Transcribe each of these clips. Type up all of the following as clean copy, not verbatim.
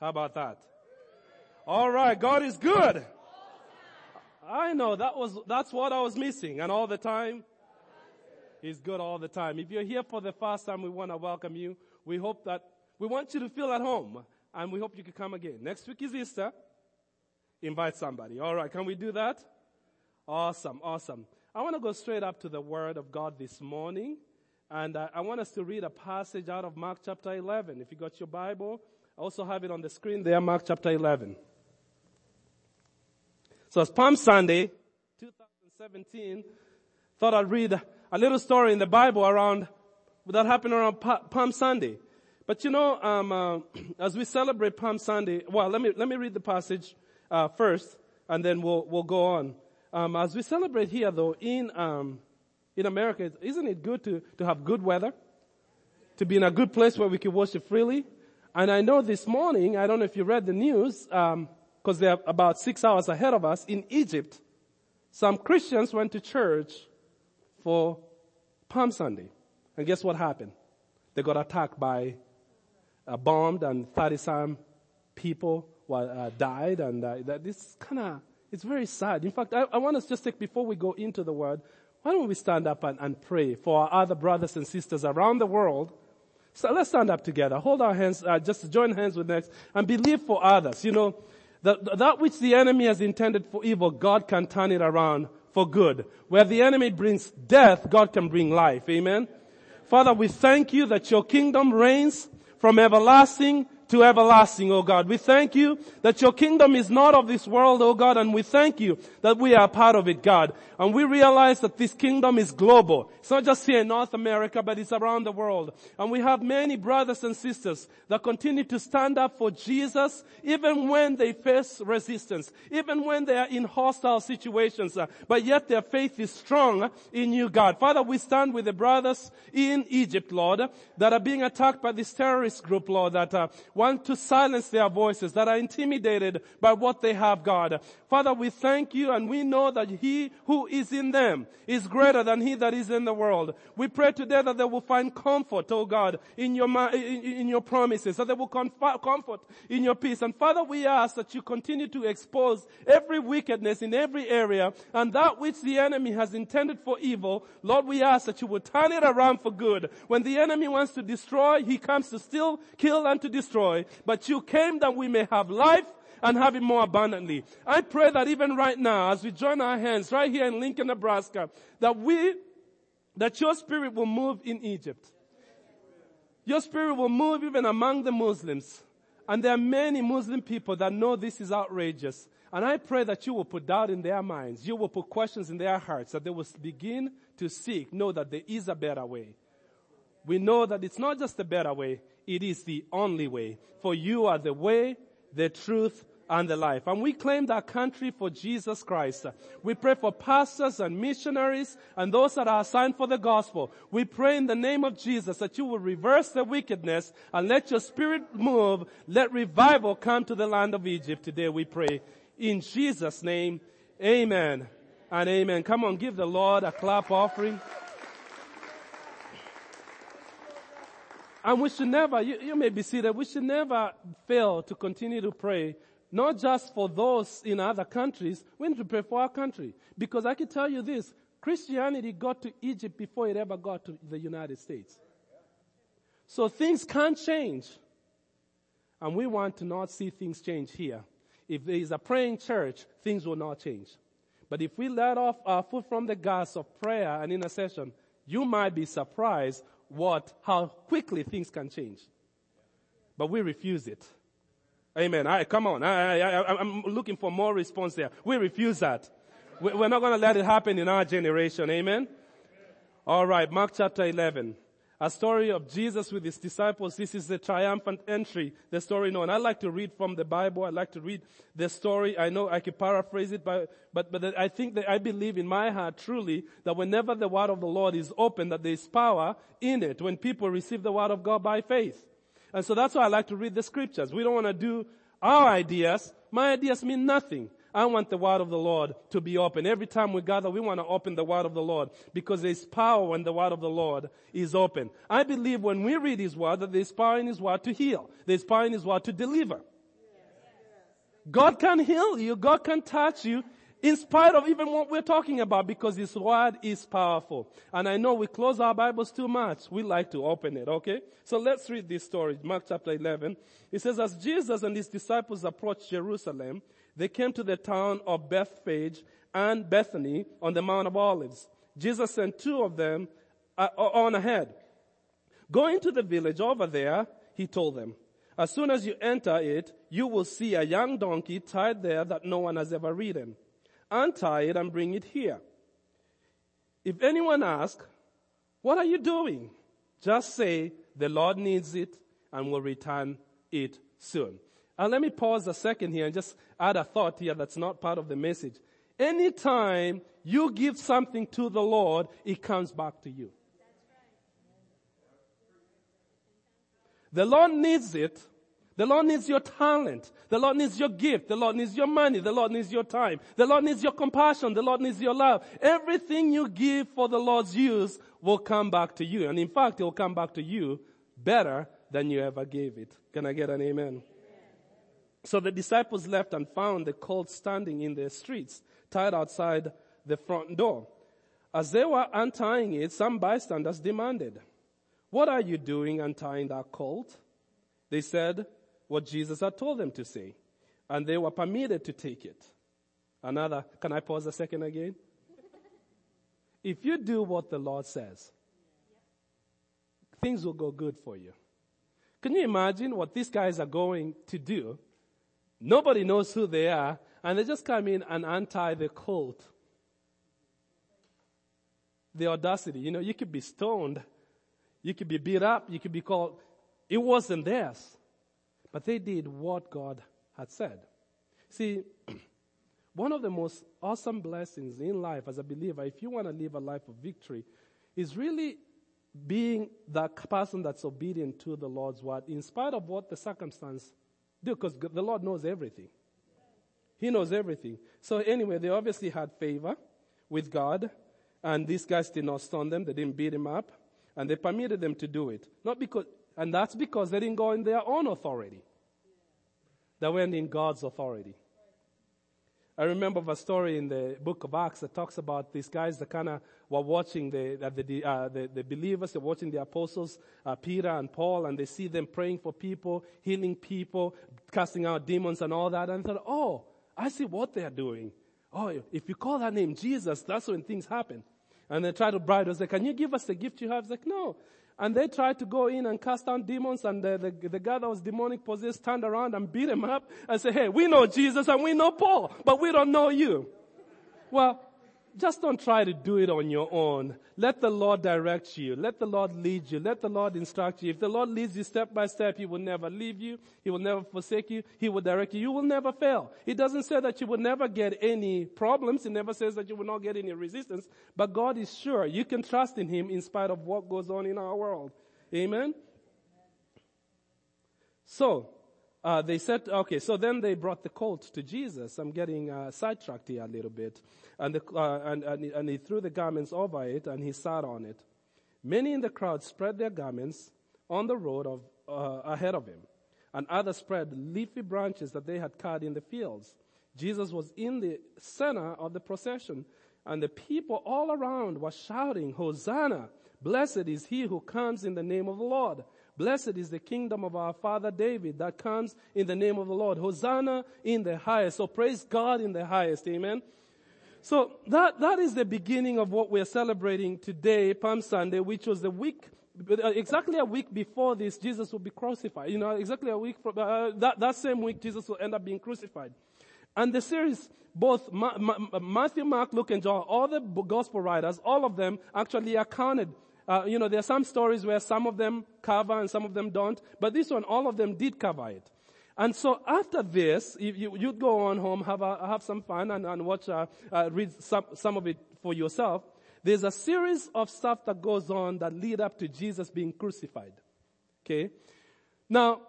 How about that? All right, God is good. I know that's what I was missing. And all the time, He's good all the time. If you're here for the first time, we want to welcome you. We hope that we want you to feel at home, and we hope you can come again. Next week is Easter. Invite somebody. All right, can we do that? Awesome, awesome. I want to go straight up to the Word of God this morning, and I want us to read a passage out of Mark chapter 11. If you got your Bible, I also have it on the screen there, Mark chapter 11. So it's Palm Sunday, 2017. Thought I'd read a little story in the Bible around that happened around Palm Sunday. But you know, as we celebrate Palm Sunday, well, let me read the passage first, and then we'll go on. As we celebrate here, though, in America, isn't it good to have good weather, to be in a good place where we can worship freely? And I know this morning, I don't know if you read the news, because they're about 6 hours ahead of us, in Egypt, some Christians went to church for Palm Sunday. And guess what happened? They got attacked by, bombed, and 30-some people died. And this kind of, it's very sad. In fact, I want us just take, before we go into the Word, why don't we stand up and pray for our other brothers and sisters around the world? So let's stand up together. Hold our hands, just join hands with next, and believe for others. You know, that which the enemy has intended for evil, God can turn it around for good. Where the enemy brings death, God can bring life. Amen? Father, we thank you that your kingdom reigns from everlasting to everlasting, oh God. We thank you that your kingdom is not of this world, oh God, and we thank you that we are part of it, God. And we realize that this kingdom is global. It's not just here in North America, but it's around the world. And we have many brothers and sisters that continue to stand up for Jesus, even when they face resistance, even when they are in hostile situations, but yet their faith is strong in you, God. Father, we stand with the brothers in Egypt, Lord, that are being attacked by this terrorist group, Lord, that want to silence their voices, that are intimidated by what they have, God. Father, we thank you, and we know that he who is in them is greater than he that is in the world. We pray today that they will find comfort, oh God, in your promises, that they will comfort in your peace. And Father, we ask that you continue to expose every wickedness in every area, and that which the enemy has intended for evil, Lord, we ask that you will turn it around for good. When the enemy wants to destroy, he comes to steal, kill, and to destroy. But you came that we may have life and have it more abundantly. I pray that even right now, as we join our hands right here in Lincoln, Nebraska, that your spirit will move in Egypt. Your spirit will move even among the Muslims. And there are many Muslim people that know this is outrageous. And I pray that you will put doubt in their minds. You will put questions in their hearts, that they will begin to know that there is a better way. We know that it's not just a better way. It is the only way, for you are the way, the truth, and the life. And we claim that country for Jesus Christ. We pray for pastors and missionaries and those that are assigned for the gospel. We pray in the name of Jesus that you will reverse the wickedness and let your spirit move. Let revival come to the land of Egypt today, we pray. In Jesus' name, amen and amen. Come on, give the Lord a clap offering. And we should never, you may be seated, we should never fail to continue to pray, not just for those in other countries, we need to pray for our country. Because I can tell you this, Christianity got to Egypt before it ever got to the United States. So things can change. And we want to not see things change here. If there is a praying church, things will not change. But if we let off our foot from the gas of prayer and intercession, you might be surprised how quickly things can change. But we refuse it. Amen. Come on. I'm looking for more response there. We refuse that. We're not going to let it happen in our generation. Amen. All right. Mark chapter 11. A story of Jesus with his disciples. This is the triumphant entry, the story known. I like to read from the Bible. I like to read the story. I know I could paraphrase it, but I think that I believe in my heart truly that whenever the word of the Lord is open, that there is power in it when people receive the word of God by faith. And so that's why I like to read the scriptures. We don't want to do our ideas. My ideas mean nothing. I want the word of the Lord to be open. Every time we gather, we want to open the word of the Lord because there's power when the word of the Lord is open. I believe when we read his word that there's power in his word to heal. There's power in his word to deliver. God can heal you. God can touch you in spite of even what we're talking about, because His Word is powerful. And I know we close our Bibles too much. We like to open it, okay? So let's read this story, Mark chapter 11. It says, as Jesus and His disciples approached Jerusalem, they came to the town of Bethphage and Bethany on the Mount of Olives. Jesus sent two of them on ahead. Go into the village over there, He told them. As soon as you enter it, you will see a young donkey tied there that no one has ever ridden. Untie it and bring it here. If anyone asks, what are you doing? Just say, the Lord needs it and will return it soon. And let me pause a second here and just add a thought here that's not part of the message. Anytime you give something to the Lord, it comes back to you. The Lord needs it. The Lord needs your talent. The Lord needs your gift. The Lord needs your money. The Lord needs your time. The Lord needs your compassion. The Lord needs your love. Everything you give for the Lord's use will come back to you. And in fact, it will come back to you better than you ever gave it. Can I get an amen? Amen. So the disciples left and found the colt standing in the streets, tied outside the front door. As they were untying it, some bystanders demanded, what are you doing untying that colt? They said what Jesus had told them to say, and they were permitted to take it. Another, can I pause a second again? If you do what the Lord says, things will go good for you. Can you imagine what these guys are going to do? Nobody knows who they are, and they just come in and untie the colt. The audacity, you know, you could be stoned. You could be beat up. You could be called. It wasn't theirs. But they did what God had said. See, one of the most awesome blessings in life as a believer, if you want to live a life of victory, is really being that person that's obedient to the Lord's word in spite of what the circumstance do, because the Lord knows everything. He knows everything. So anyway, they obviously had favor with God, and these guys did not stone them. They didn't beat him up. And they permitted them to do it. And that's because they didn't go in their own authority. They went in God's authority. I remember of a story in the book of Acts that talks about these guys that kind of were watching the believers, they're watching the apostles, Peter and Paul, and they see them praying for people, healing people, casting out demons and all that. And they thought, oh, I see what they're doing. Oh, if you call that name Jesus, that's when things happen. And they tried to bribe us. They can you give us the gift you have? It's like, no. And they tried to go in and cast down demons. And the guy that was demonic possessed turned around and beat him up and said, hey, we know Jesus and we know Paul, but we don't know you. Well, just don't try to do it on your own. Let the Lord direct you. Let the Lord lead you. Let the Lord instruct you. If the Lord leads you step by step, He will never leave you. He will never forsake you. He will direct you. You will never fail. It doesn't say that you will never get any problems. It never says that you will not get any resistance. But God is sure you can trust in Him in spite of what goes on in our world. Amen? So, they said, okay, so then they brought the colt to Jesus. I'm getting sidetracked here a little bit. And he threw the garments over it, and he sat on it. Many in the crowd spread their garments on the road ahead of him, and others spread leafy branches that they had cut in the fields. Jesus was in the center of the procession, and the people all around were shouting, Hosanna! Blessed is he who comes in the name of the Lord. Blessed is the kingdom of our father David that comes in the name of the Lord. Hosanna in the highest. So praise God in the highest. Amen. So that is the beginning of what we're celebrating today, Palm Sunday, which was the week, exactly a week before this, Jesus will be crucified. You know, exactly a week from, that same week, Jesus will end up being crucified. And the series, both Matthew, Mark, Luke, and John, all the gospel writers, all of them actually accounted. You know, there are some stories where some of them cover and some of them don't. But this one, all of them did cover it. And so after this, if you'd go on home, have some fun and watch, read some of it for yourself. There's a series of stuff that goes on that lead up to Jesus being crucified. Okay. Now,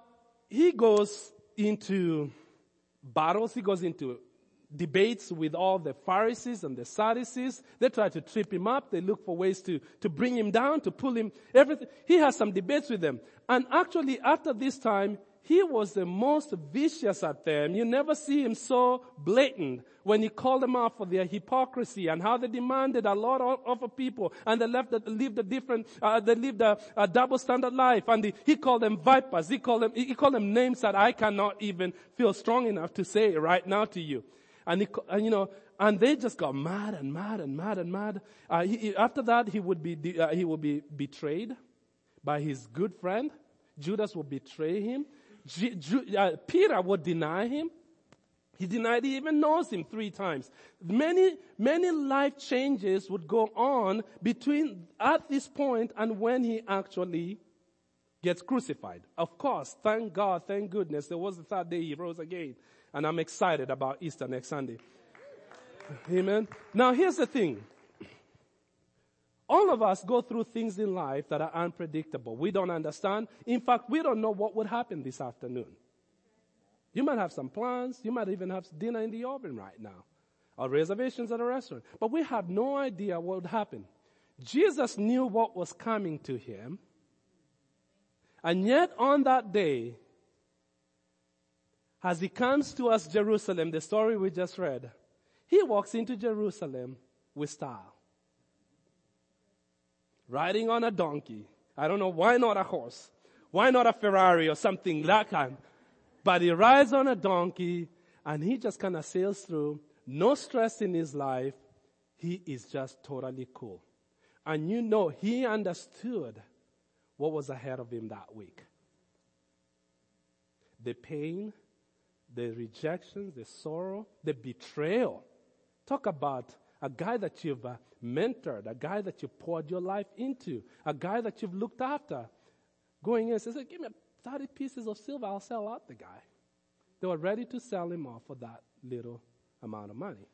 he goes into battles. He goes into debates with all the Pharisees and the Sadducees. They try to trip him up. They look for ways to bring him down, to pull him, everything. He has some debates with them. And actually, after this time, He was the most vicious at them. You never see him so blatant when he called them out for their hypocrisy and how they demanded a lot of people and they lived a double standard life. And he called them vipers. He called them names that I cannot even feel strong enough to say right now to you. And they just got mad. After that, he would be betrayed by his good friend. Judas will betray him. Peter would deny him. He denied he even knows him 3 times. Many life changes would go on between at this point and when he actually gets crucified. Of course, thank God, thank goodness, there was the 3rd day he rose again. And I'm excited about Easter next Sunday. Amen. Now here's the thing. All of us go through things in life that are unpredictable. We don't understand. In fact, we don't know what would happen this afternoon. You might have some plans. You might even have dinner in the oven right now or reservations at a restaurant. But we have no idea what would happen. Jesus knew what was coming to him. And yet on that day, as he comes to us, Jerusalem, the story we just read, he walks into Jerusalem with style. Riding on a donkey. I don't know, why not a horse? Why not a Ferrari or something like that? But he rides on a donkey and he just kind of sails through. No stress in his life. He is just totally cool. And you know, he understood what was ahead of him that week. The pain, the rejections, the sorrow, the betrayal. Talk about a guy that you've mentored, a guy that you poured your life into, a guy that you've looked after, going in and says, give me 30 pieces of silver, I'll sell out the guy. They were ready to sell him off for that little amount of money.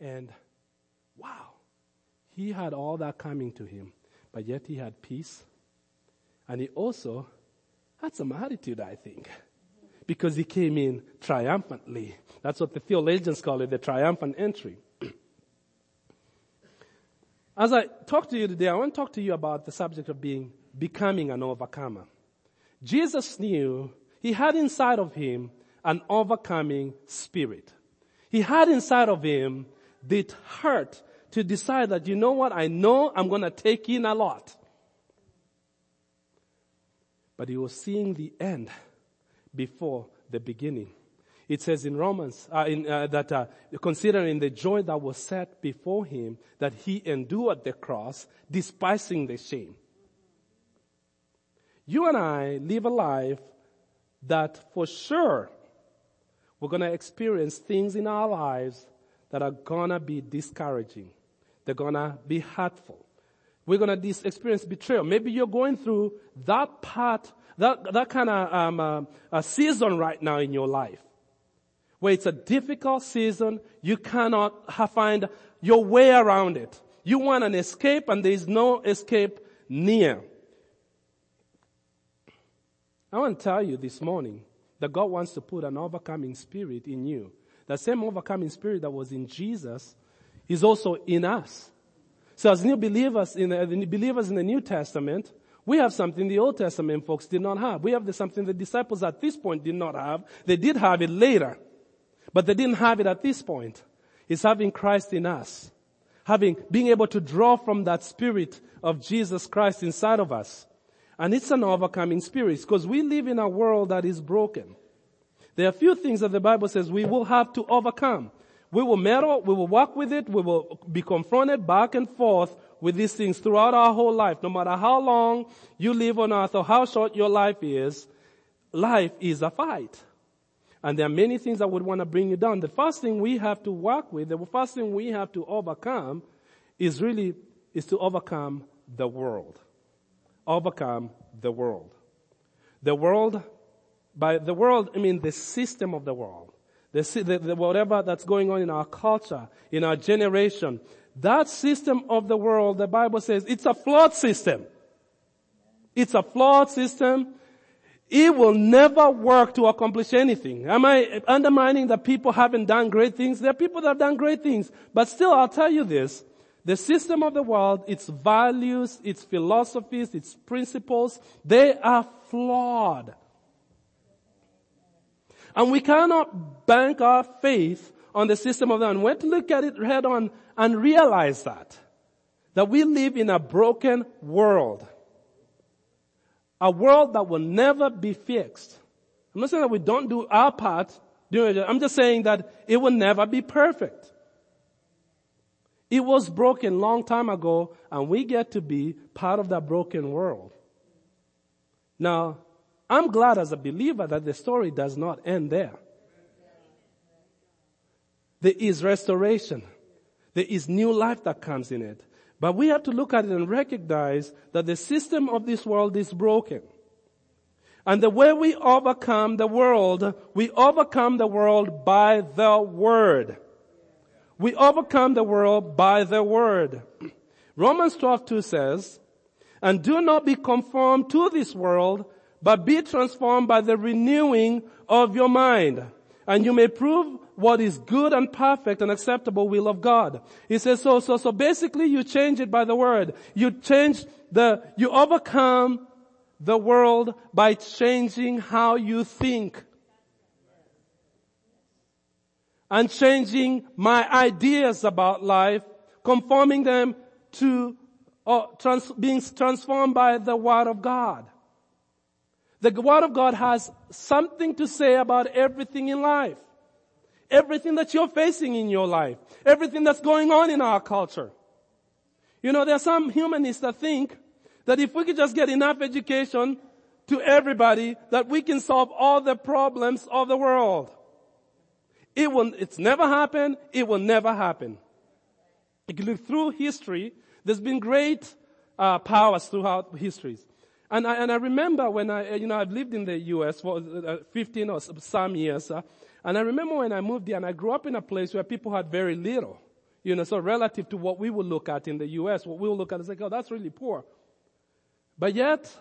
And wow, he had all that coming to him, but yet he had peace. And he also had some attitude, I think. Because he came in triumphantly. That's what the theologians call it, the triumphant entry. As I talk to you today, I want to talk to you about the subject of becoming an overcomer. Jesus knew he had inside of him an overcoming spirit. He had inside of him the heart to decide that, you know what, I know I'm going to take in a lot. But he was seeing the end before the beginning. It says in Romans that considering the joy that was set before him, that he endured the cross, despising the shame. You and I live a life that for sure we're going to experience things in our lives that are going to be discouraging. They're going to be hurtful. We're going to experience betrayal. Maybe you're going through that part, that kind of a season right now in your life, where it's a difficult season. You cannot find your way around it. You want an escape, and there is no escape near. I want to tell you this morning that God wants to put an overcoming spirit in you. The same overcoming spirit that was in Jesus is also in us. So as new believers in the New Testament, we have something the Old Testament folks did not have. We have something the disciples at this point did not have. They did have it later, but they didn't have it at this point. It's having Christ in us, being able to draw from that spirit of Jesus Christ inside of us. And it's an overcoming spirit because we live in a world that is broken. There are a few things that the Bible says we will have to overcome. We will meddle, we will walk with it, we will be confronted back and forth with these things throughout our whole life. No matter how long you live on earth or how short your life is a fight. And there are many things that would want to bring you down. The first thing we have to work with, the first thing we have to overcome is to overcome the world. Overcome the world. The world, by the world, I mean the system of the world. Whatever that's going on in our culture, in our generation, that system of the world, the Bible says, it's a flawed system. It's a flawed system. It will never work to accomplish anything. Am I undermining that people haven't done great things? There are people that have done great things. But still, I'll tell you this. The system of the world, its values, its philosophies, its principles, they are flawed. And we cannot bank our faith on the system of them. We have to look at it head on and realize that we live in a broken world. A world that will never be fixed. I'm not saying that we don't do our part. I'm just saying that it will never be perfect. It was broken long time ago, and we get to be part of that broken world. Now, I'm glad as a believer that the story does not end there. There is restoration. There is new life that comes in it. But we have to look at it and recognize that the system of this world is broken. And the way we overcome the world, we overcome the world by the word. We overcome the world by the word. Romans 12:2 says, "And do not be conformed to this world, but be transformed by the renewing of your mind. And you may prove what is good and perfect and acceptable will of God." He says, so basically you change it by the word. You overcome the world by changing how you think. And changing my ideas about life, conforming them to, being transformed by the word of God. The word of God has something to say about everything in life. Everything that you're facing in your life. Everything that's going on in our culture. You know, there are some humanists that think that if we could just get enough education to everybody, that we can solve all the problems of the world. It's never happened. It will never happen. If you look through history, there's been great powers throughout histories. And I remember when I've lived in the U.S. for 15 or some years, and I remember when I moved there, and I grew up in a place where people had very little, so relative to what we would look at in the U.S., what we would look at is like, oh, that's really poor. But yet,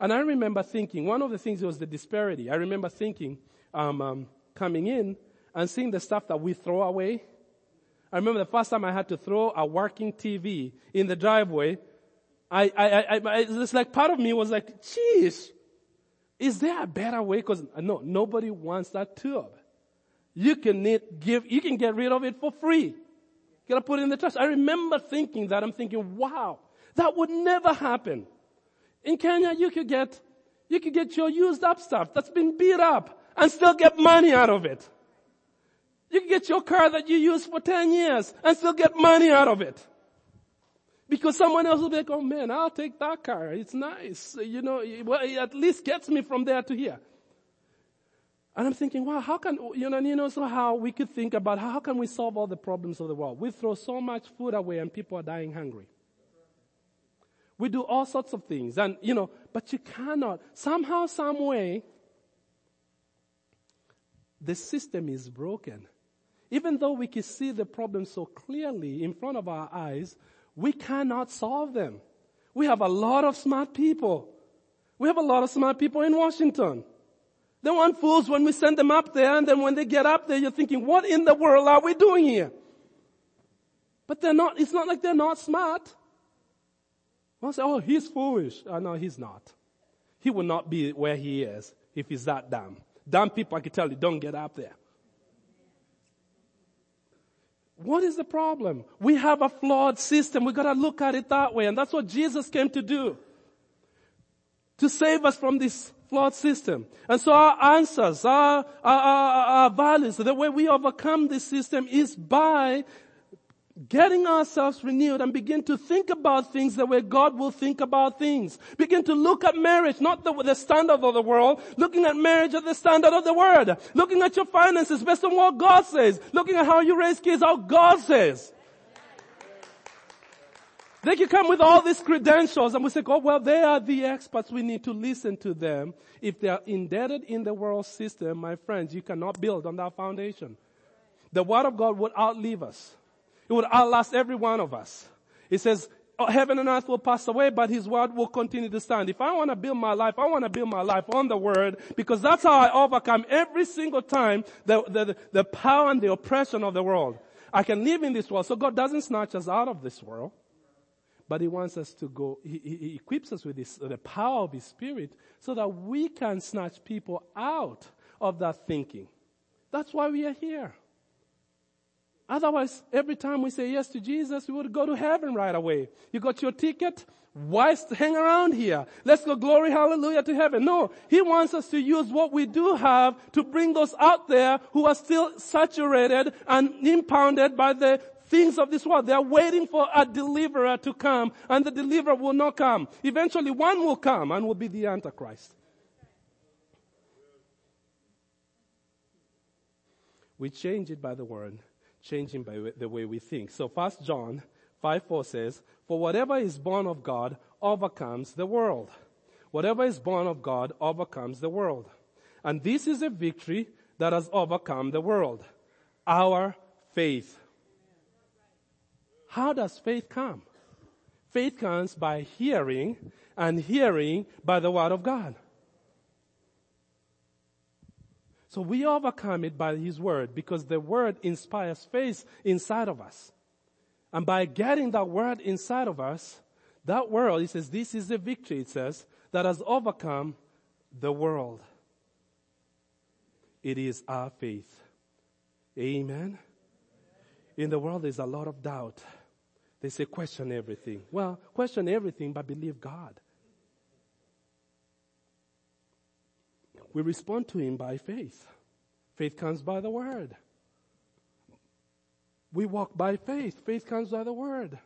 and I remember thinking, one of the things was the disparity. I remember thinking, coming in and seeing the stuff that we throw away. I remember the first time I had to throw a working TV in the driveway. It's like part of me was like, geez, is there a better way? Cause no, nobody wants that tube. You can get rid of it for free. You gotta put it in the trash. I remember thinking that. I'm thinking, wow, that would never happen. In Kenya, you could get your used up stuff that's been beat up and still get money out of it. You can get your car that you used for 10 years and still get money out of it. Because someone else will be like, oh man, I'll take that car. It's nice. It at least gets me from there to here. And I'm thinking, wow, how can, we could think about how can we solve all the problems of the world? We throw so much food away and people are dying hungry. We do all sorts of things and, but you cannot, somehow, some way, the system is broken. Even though we can see the problem so clearly in front of our eyes, we cannot solve them. We have a lot of smart people. We have a lot of smart people in Washington. They want fools when we send them up there, and then when they get up there, you're thinking, what in the world are we doing here? But they're not, it's not like they're not smart. I'll say, oh, he's foolish. Oh, no, he's not. He will not be where he is if he's that dumb. Dumb people, I can tell you, don't get up there. What is the problem? We have a flawed system. We gotta look at it that way. And that's what Jesus came to do. To save us from this flawed system. And so our answers, our values, the way we overcome this system is by getting ourselves renewed and begin to think about things the way God will think about things. Begin to look at marriage, not the standard of the world, looking at marriage at the standard of the word, looking at your finances based on what God says, looking at how you raise kids, how God says. They can come with all these credentials and we say, oh, well, they are the experts. We need to listen to them. If they are indebted in the world system, my friends, you cannot build on that foundation. The word of God would outlive us. It would outlast every one of us. It says, heaven and earth will pass away, but his word will continue to stand. If I want to build my life, I want to build my life on the word, because that's how I overcome every single time the power and the oppression of the world. I can live in this world. So God doesn't snatch us out of this world, but he wants us to go, he equips us with the power of his spirit so that we can snatch people out of that thinking. That's why we are here. Otherwise, every time we say yes to Jesus, we would go to heaven right away. You got your ticket? Why hang around here? Let's go glory, hallelujah, to heaven. No, he wants us to use what we do have to bring those out there who are still saturated and impounded by the things of this world. They are waiting for a deliverer to come, and the deliverer will not come. Eventually, one will come and will be the Antichrist. We change it by the word. Changing by the way we think. So First John 5:4 says, for whatever is born of God overcomes the world. Whatever is born of God overcomes the world. And this is a victory that has overcome the world. Our faith. How does faith come? Faith comes by hearing, and hearing by the word of God. So we overcome it by his word, because the word inspires faith inside of us. And by getting that word inside of us, that world, it says, this is the victory, it says, that has overcome the world. It is our faith. Amen. In the world, there's a lot of doubt. They say, question everything. Well, question everything, but believe God. We respond to him by faith. Faith comes by the word. We walk by faith. Faith comes by the word.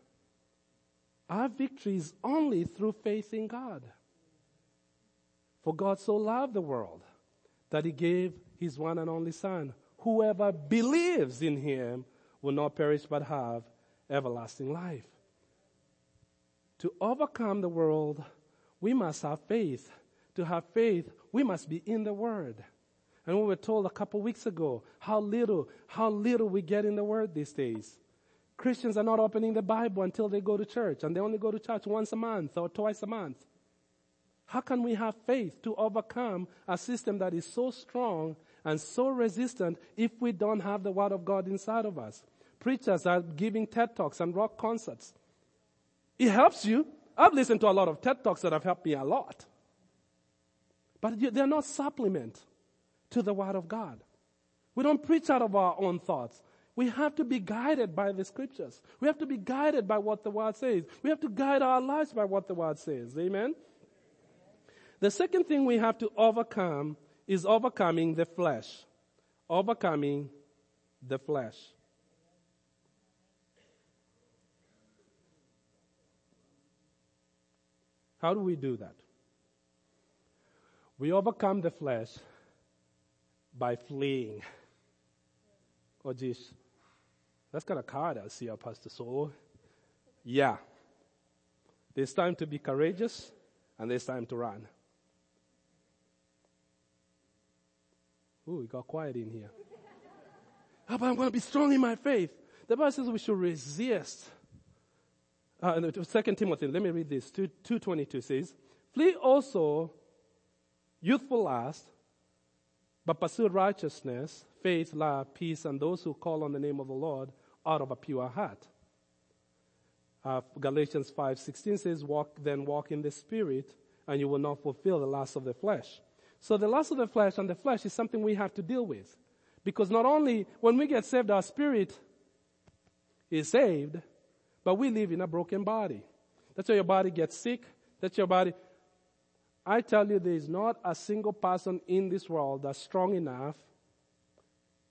Our victory is only through faith in God. For God so loved the world that he gave his one and only Son. Whoever believes in him will not perish but have everlasting life. To overcome the world, we must have faith. To have faith, we must be in the Word. And we were told a couple weeks ago how little we get in the Word these days. Christians are not opening the Bible until they go to church, and they only go to church once a month or twice a month. How can we have faith to overcome a system that is so strong and so resistant if we don't have the Word of God inside of us? Preachers are giving TED Talks and rock concerts. It helps you. I've listened to a lot of TED Talks that have helped me a lot. But they're not supplement to the Word of God. We don't preach out of our own thoughts. We have to be guided by the Scriptures. We have to be guided by what the Word says. We have to guide our lives by what the Word says. Amen? The second thing we have to overcome is overcoming the flesh. Overcoming the flesh. How do we do that? We overcome the flesh by fleeing. Oh, geez, that's kind of hard out here, Pastor Saul. Yeah. There's time to be courageous, and there's time to run. Ooh, it got quiet in here. Oh, but I'm going to be strong in my faith. The Bible says we should resist. Second Timothy, let me read this. 2:22 says, flee also youthful lust, but pursue righteousness, faith, love, peace, and those who call on the name of the Lord out of a pure heart. Galatians 5:16 says, walk in the Spirit, and you will not fulfill the lust of the flesh. So the lust of the flesh and the flesh is something we have to deal with. Because not only when we get saved, our spirit is saved, but we live in a broken body. That's why your body gets sick. That's your body. I tell you, there is not a single person in this world that's strong enough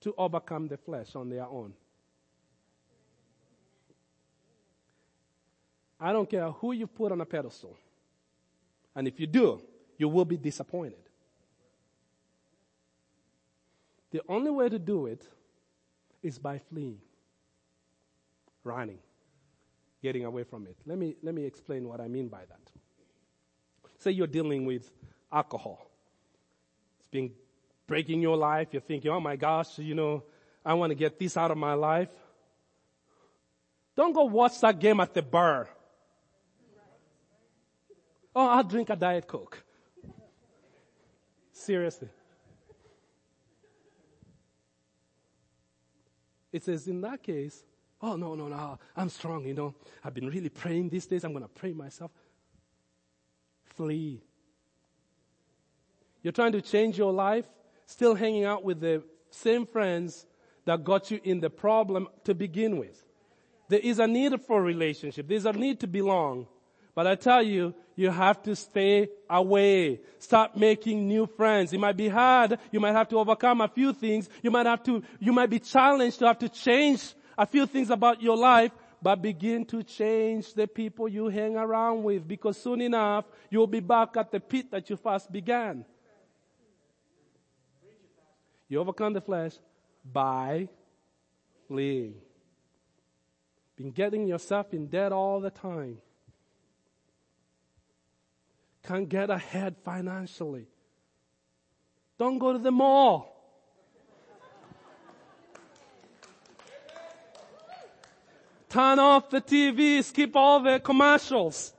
to overcome the flesh on their own. I don't care who you put on a pedestal. And if you do, you will be disappointed. The only way to do it is by fleeing, running, getting away from it. Let me explain what I mean by that. Say you're dealing with alcohol. It's been breaking your life. You're thinking, oh my gosh, I want to get this out of my life. Don't go watch that game at the bar. Oh, I'll drink a Diet Coke. Seriously. It says in that case, oh no, I'm strong, I've been really praying these days. I'm going to pray myself. Flee. You're trying to change your life. still hanging out with the same friends that got you in the problem to begin with. There is a need for relationship. There's a need to belong. But I tell you, you have to stay away. Start making new friends. It might be hard. You might have to overcome a few things. You might be challenged to have to change a few things about your life. But begin to change the people you hang around with, because soon enough, you'll be back at the pit that you first began. You overcome the flesh by fleeing. Been getting yourself in debt all the time. Can't get ahead financially. Don't go to the mall. Turn off the TV, skip all the commercials.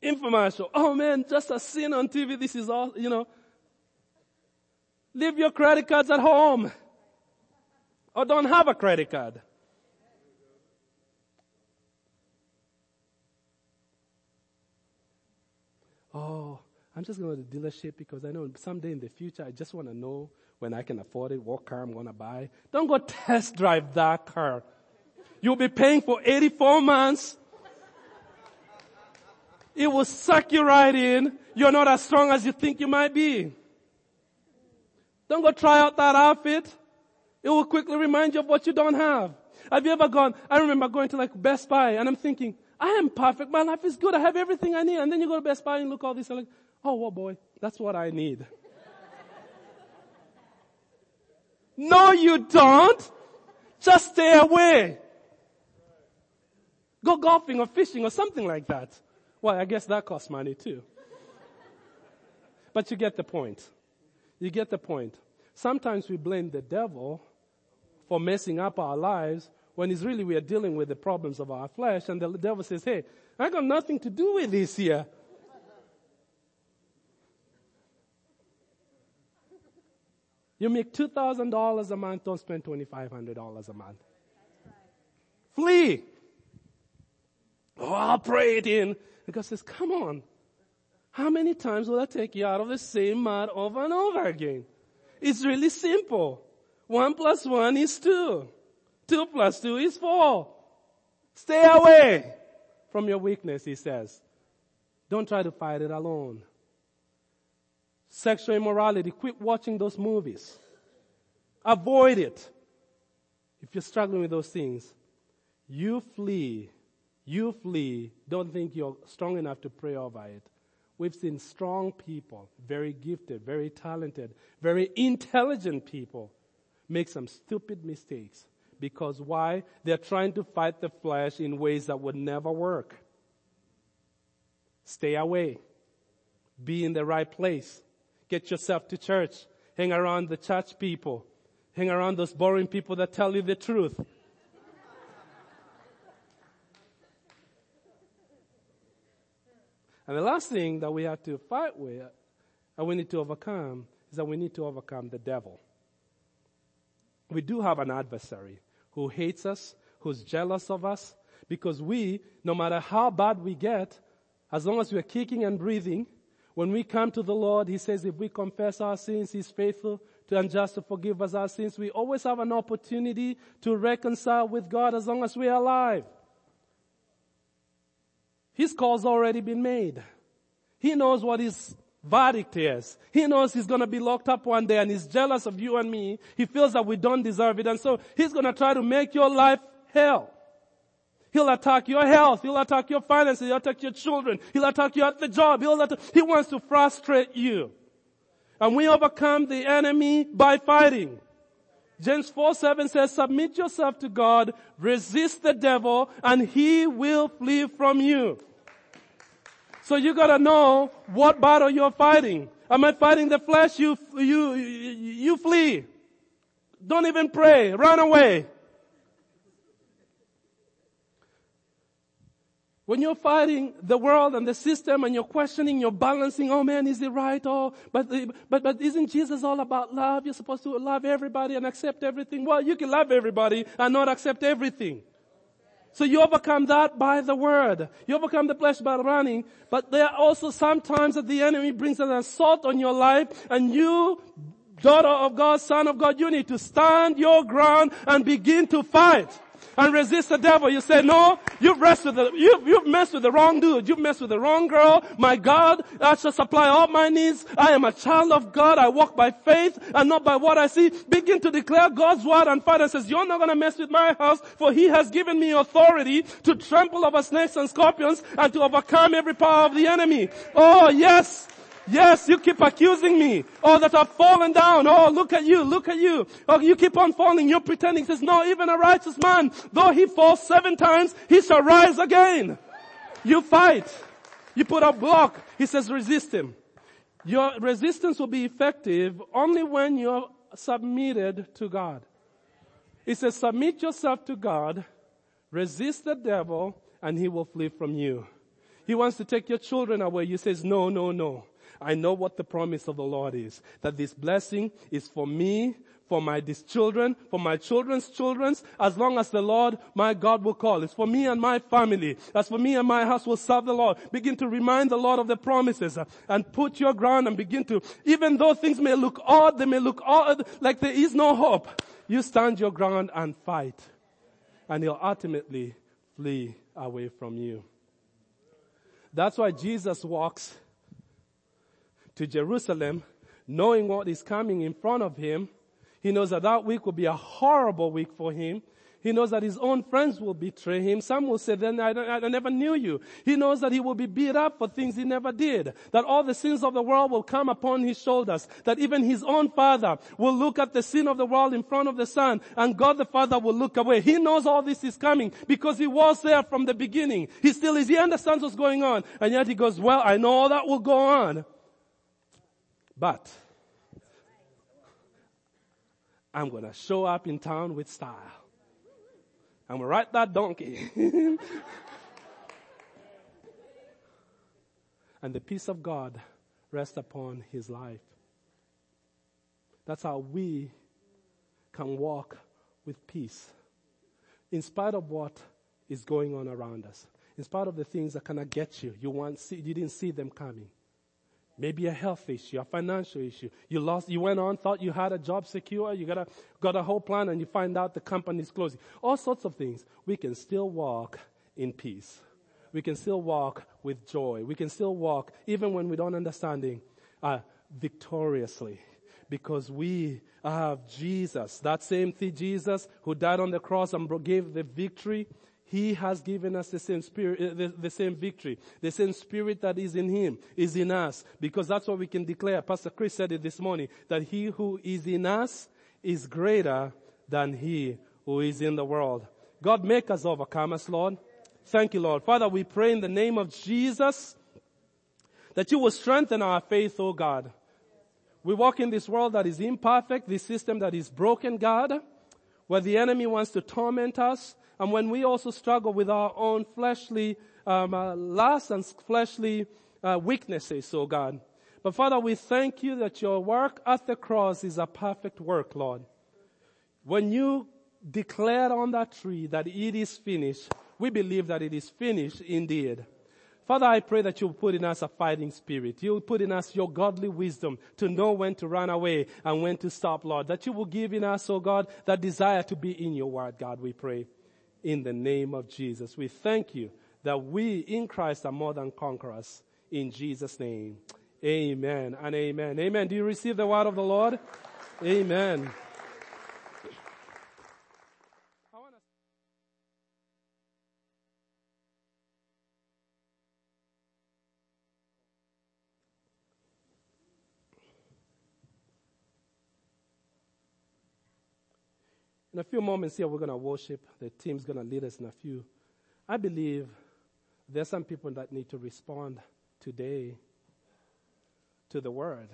Infomercial. Oh man, just a scene on TV. This is all, you know. Leave your credit cards at home. Or don't have a credit card. Oh, I'm just going to the dealership because I know someday in the future I just want to know when I can afford it, what car I'm going to buy. Don't go test drive that car. You'll be paying for 84 months. It will suck you right in. You're not as strong as you think you might be. Don't go try out that outfit. It will quickly remind you of what you don't have. Have you ever gone? I remember going to like Best Buy and I'm thinking, I am perfect. My life is good. I have everything I need. And then you go to Best Buy and look all this and like, oh, well, boy, that's what I need. No, you don't. Just stay away. Go golfing or fishing or something like that. Well, I guess that costs money too. But you get the point. You get the point. Sometimes we blame the devil for messing up our lives when it's really we are dealing with the problems of our flesh, and the devil says, hey, I got nothing to do with this here. You make $2,000 a month, don't spend $2,500 a month. Right. Flee. Oh, I'll pray it in. And God says, come on. How many times will I take you out of the same mud over and over again? It's really simple. 1 + 1 is 2. 2 + 2 is 4. Stay away from your weakness, he says. Don't try to fight it alone. Sexual immorality, quit watching those movies. Avoid it. If you're struggling with those things, you flee. You flee. Don't think you're strong enough to pray over it. We've seen strong people, very gifted, very talented, very intelligent people make some stupid mistakes. Because why? They're trying to fight the flesh in ways that would never work. Stay away. Be in the right place. Get yourself to church. Hang around the church people. Hang around those boring people that tell you the truth. And the last thing that we have to fight with and we need to overcome is that we need to overcome the devil. We do have an adversary who hates us, who's jealous of us, because we, no matter how bad we get, as long as we're kicking and breathing, when we come to the Lord, he says if we confess our sins, he's faithful to and just to forgive us our sins. We always have an opportunity to reconcile with God as long as we are alive. His call's already been made. He knows what his verdict is. He knows he's going to be locked up one day and he's jealous of you and me. He feels that we don't deserve it. And so he's going to try to make your life hell. He'll attack your health. He'll attack your finances. He'll attack your children. He'll attack you at the job. He wants to frustrate you. And we overcome the enemy by fighting. James 4:7 says, submit yourself to God, resist the devil, and he will flee from you. So you gotta know what battle you're fighting. Am I fighting the flesh? You flee. Don't even pray. Run away. When you're fighting the world and the system and you're questioning, you're balancing, oh man, is it right? Oh, but isn't Jesus all about love? You're supposed to love everybody and accept everything. Well, you can love everybody and not accept everything. So you overcome that by the word. You overcome the flesh by running. But there are also sometimes that the enemy brings an assault on your life, and you, daughter of God, son of God, you need to stand your ground and begin to fight and resist the devil. You say, no, you've messed with the wrong dude. You've messed with the wrong girl. My God, I shall supply all my needs. I am a child of God. I walk by faith and not by what I see. Begin to declare God's word and fight and says, you're not going to mess with my house, for he has given me authority to trample over snakes and scorpions and to overcome every power of the enemy. Oh, yes. Yes, you keep accusing me. Oh, that I've fallen down. Oh, look at you, look at you. Oh, you keep on falling. You're pretending. He says, no, even a righteous man, though he falls 7 times, he shall rise again. You fight. You put a block. He says, resist him. Your resistance will be effective only when you're submitted to God. He says, submit yourself to God, resist the devil, and he will flee from you. He wants to take your children away. He says, no, no, no. I know what the promise of the Lord is, that this blessing is for me, for my children, for my children's children, as long as the Lord, my God, will call. It's for me and my family. As for me and my house will serve the Lord. Begin to remind the Lord of the promises and put your ground and begin to, even though things may look odd, they may look odd, like there is no hope, you stand your ground and fight, and he'll ultimately flee away from you. That's why Jesus walks to Jerusalem, knowing what is coming in front of him. He knows that that week will be a horrible week for him. He knows that his own friends will betray him. Some will say, then I never knew you. He knows that he will be beat up for things he never did, that all the sins of the world will come upon his shoulders, that even his own father will look at the sin of the world in front of the son, and God the Father will look away. He knows all this is coming because he was there from the beginning. He still is. He understands what's going on. And yet he goes, well, I know all that will go on, but I'm going to show up in town with style. I'm going to ride that donkey. And the peace of God rests upon his life. That's how we can walk with peace, in spite of what is going on around us, in spite of the things that cannot get you. You didn't see them coming. Maybe a health issue, a financial issue. You went on, thought you had a job secure, you got a whole plan, and you find out the company's closing. All sorts of things. We can still walk in peace. We can still walk with joy. We can still walk, even when we don't understand, victoriously. Because we have Jesus, that same Jesus who died on the cross and gave the victory. He has given us the same spirit, the same victory. The same spirit that is in him is in us, because that's what we can declare. Pastor Chris said it this morning, that he who is in us is greater than he who is in the world. God, make us overcomers, Lord. Thank you, Lord. Father, we pray in the name of Jesus that you will strengthen our faith, oh God. We walk in this world that is imperfect, this system that is broken, God, where the enemy wants to torment us. And when we also struggle with our own fleshly lusts and fleshly weaknesses, oh God. But Father, we thank you that your work at the cross is a perfect work, Lord. When you declared on that tree that it is finished, we believe that it is finished indeed. Father, I pray that you'll put in us a fighting spirit. You'll put in us your godly wisdom to know when to run away and when to stop, Lord. That you will give in us, oh God, that desire to be in your word, God, we pray. In the name of Jesus, we thank you that we in Christ are more than conquerors. In Jesus' name, amen and amen. Amen. Do you receive the word of the Lord? Amen. In a few moments here, we're going to worship. The team's going to lead us in a few. I believe there's some people that need to respond today to the word.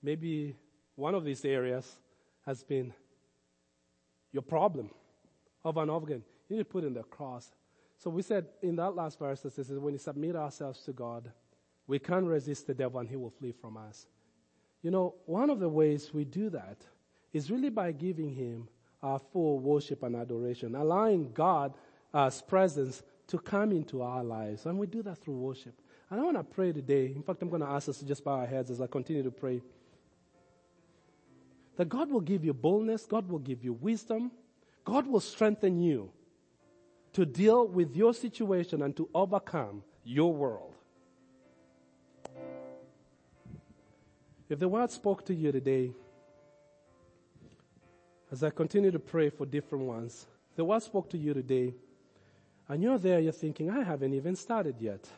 Maybe one of these areas has been your problem over and over again. You need to put in the cross. So we said in that last verse, it says, when we submit ourselves to God, we can resist the devil and he will flee from us. You know, one of the ways we do that is really by giving him our full worship and adoration, allowing God's presence to come into our lives. And we do that through worship. And I want to pray today. In fact, I'm going to ask us to just bow our heads as I continue to pray. That God will give you boldness. God will give you wisdom. God will strengthen you to deal with your situation and to overcome your world. If the word spoke to you today, as I continue to pray for different ones, the word spoke to you today, and you're there, you're thinking, I haven't even started yet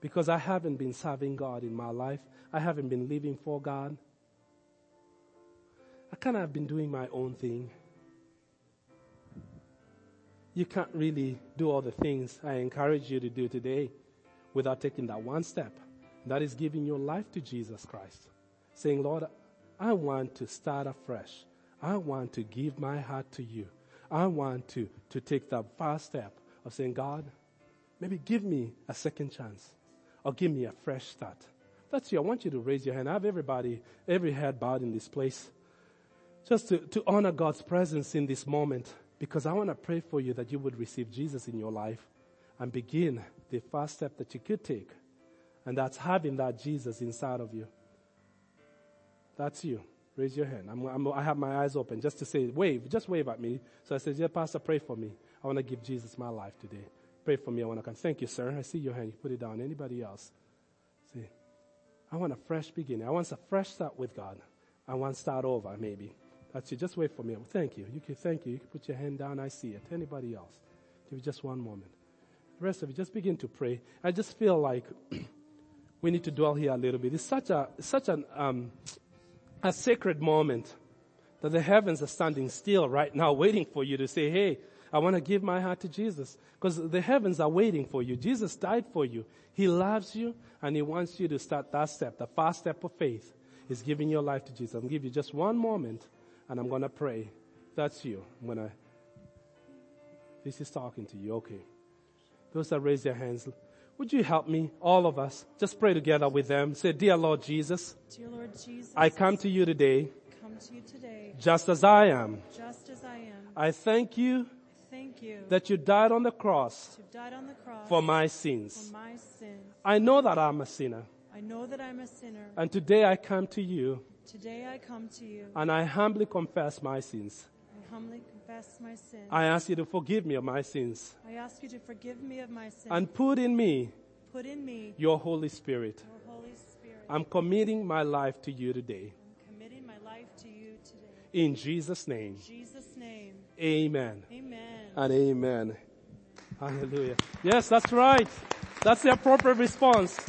because I haven't been serving God in my life. I haven't been living for God. I kind of have been doing my own thing. You can't really do all the things I encourage you to do today without taking that one step. That is giving your life to Jesus Christ. Saying, Lord, I want to start afresh. I want to give my heart to you. I want to take that first step of saying, God, maybe give me a second chance or give me a fresh start. That's you. I want you to raise your hand. I have everybody, every head bowed in this place. Just to honor God's presence in this moment, because I want to pray for you that you would receive Jesus in your life and begin the first step that you could take. And that's having that Jesus inside of you. That's you. Raise your hand. I have my eyes open just to say, wave. Just wave at me. So I said, yeah, Pastor, pray for me. I want to give Jesus my life today. Pray for me. I want to come. Thank you, sir. I see your hand. You put it down. Anybody else? See, I want a fresh beginning. I want a fresh start with God. I want to start over, maybe. That's you. Just wait for me. Thank you. You can put your hand down. I see it. Anybody else? Give me just one moment. The rest of you, just begin to pray. I just feel like we need to dwell here a little bit. It's such a sacred moment that the heavens are standing still right now, waiting for you to say, hey, I want to give my heart to Jesus. Because the heavens are waiting for you. Jesus died for you. He loves you, and He wants you to start that step. The first step of faith is giving your life to Jesus. I'll give you just one moment. And I'm going to pray. That's you. This is talking to you. Okay. Those that raise their hands, would you help me, all of us, just pray together with them. Say, dear Lord Jesus. Dear Lord Jesus. I come to you today. Come to you today. Just as I am. Just as I am. I thank you. Thank you that you died on the cross. You died on the cross. For my sins. For my sins. I know that I'm a sinner. I know that I'm a sinner. And today I come to you. Today I come to you. And I humbly confess my sins. I humbly confess my sins. I ask you to forgive me of my sins. I ask you to forgive me of my sins. And put in me your Holy Spirit. Your Holy Spirit. I'm committing my life to you today. I'm committing my life to you today. In Jesus' name. In Jesus' name. Amen. Amen. And amen. Hallelujah. Yes, that's right. That's the appropriate response.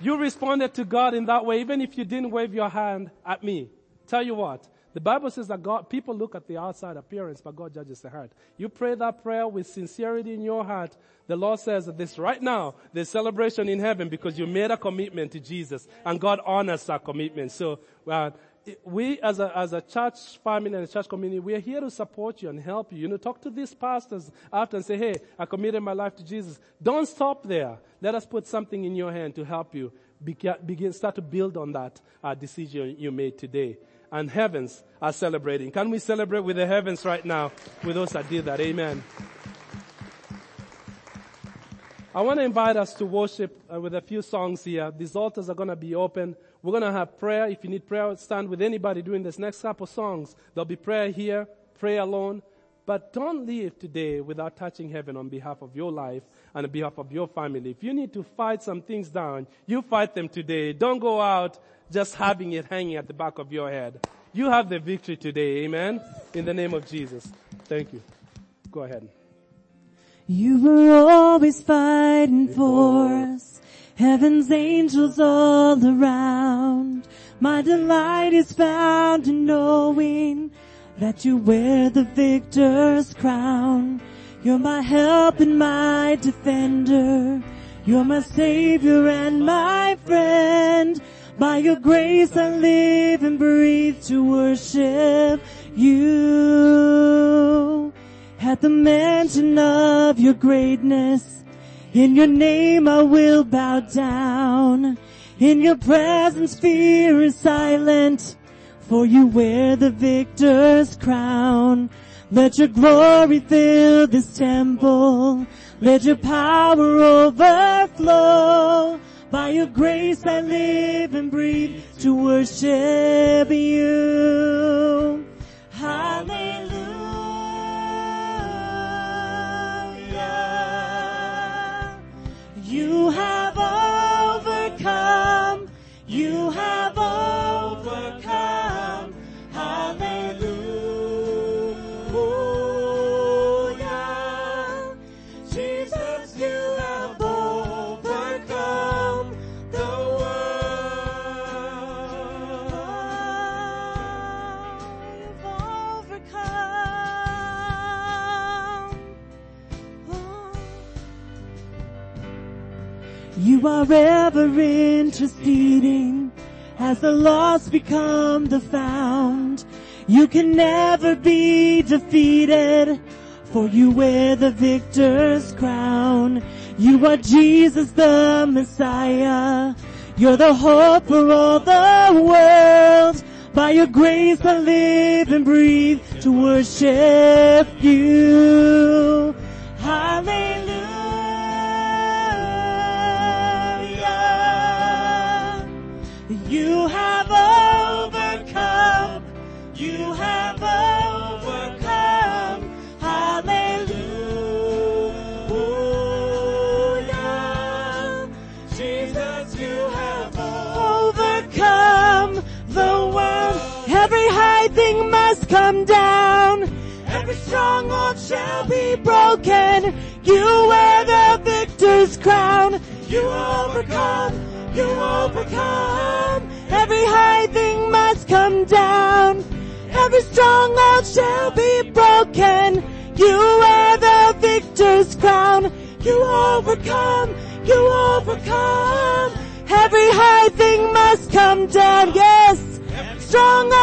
You responded to God in that way, even if you didn't wave your hand at me. Tell you what, the Bible says that God, people look at the outside appearance, but God judges the heart. You pray that prayer with sincerity in your heart. The Lord says that this right now, there's celebration in heaven because you made a commitment to Jesus, and God honors that commitment. So, we as a church family and a church community, we are here to support you and help you. You know, talk to these pastors after and say, hey, I committed my life to Jesus. Don't stop there. Let us put something in your hand to help you start to build on that decision you made today. And heavens are celebrating. Can we celebrate with the heavens right now with those that did that? Amen. I want to invite us to worship with a few songs here. These altars are going to be open. We're going to have prayer. If you need prayer, stand with anybody during this next couple of songs. There'll be prayer here, prayer alone. But don't leave today without touching heaven on behalf of your life and on behalf of your family. If you need to fight some things down, you fight them today. Don't go out just having it hanging at the back of your head. You have the victory today. Amen. In the name of Jesus. Thank you. Go ahead. You were always fighting for us. Heaven's angels all around. My delight is found in knowing that you wear the victor's crown. You're my help and my defender. You're my savior and my friend. By your grace I live and breathe to worship you. At the mention of your greatness, in your name I will bow down. In your presence fear is silent. for you wear the victor's crown. Let your glory fill this temple. Let your power overflow. By your grace I live and breathe to worship you. Hallelujah. You have overcome. You have overcome. Hallelujah. Jesus, you have overcome the world. You've overcome. Oh. You are ever interceding. As the lost become the found, you can never be defeated, for you wear the victor's crown. You are Jesus the Messiah. You're the hope for all the world. By your grace I live and breathe to worship you. Hallelujah. You have overcome. You have overcome. Hallelujah. Jesus, you have overcome the world. Every high thing must come down. Every stronghold shall be broken. You wear the victor's crown. You overcome. You overcome. Every high thing must come down. Every stronghold shall be broken. You wear the victor's crown. You overcome. You overcome. Every high thing must come down. Yes. Stronghold.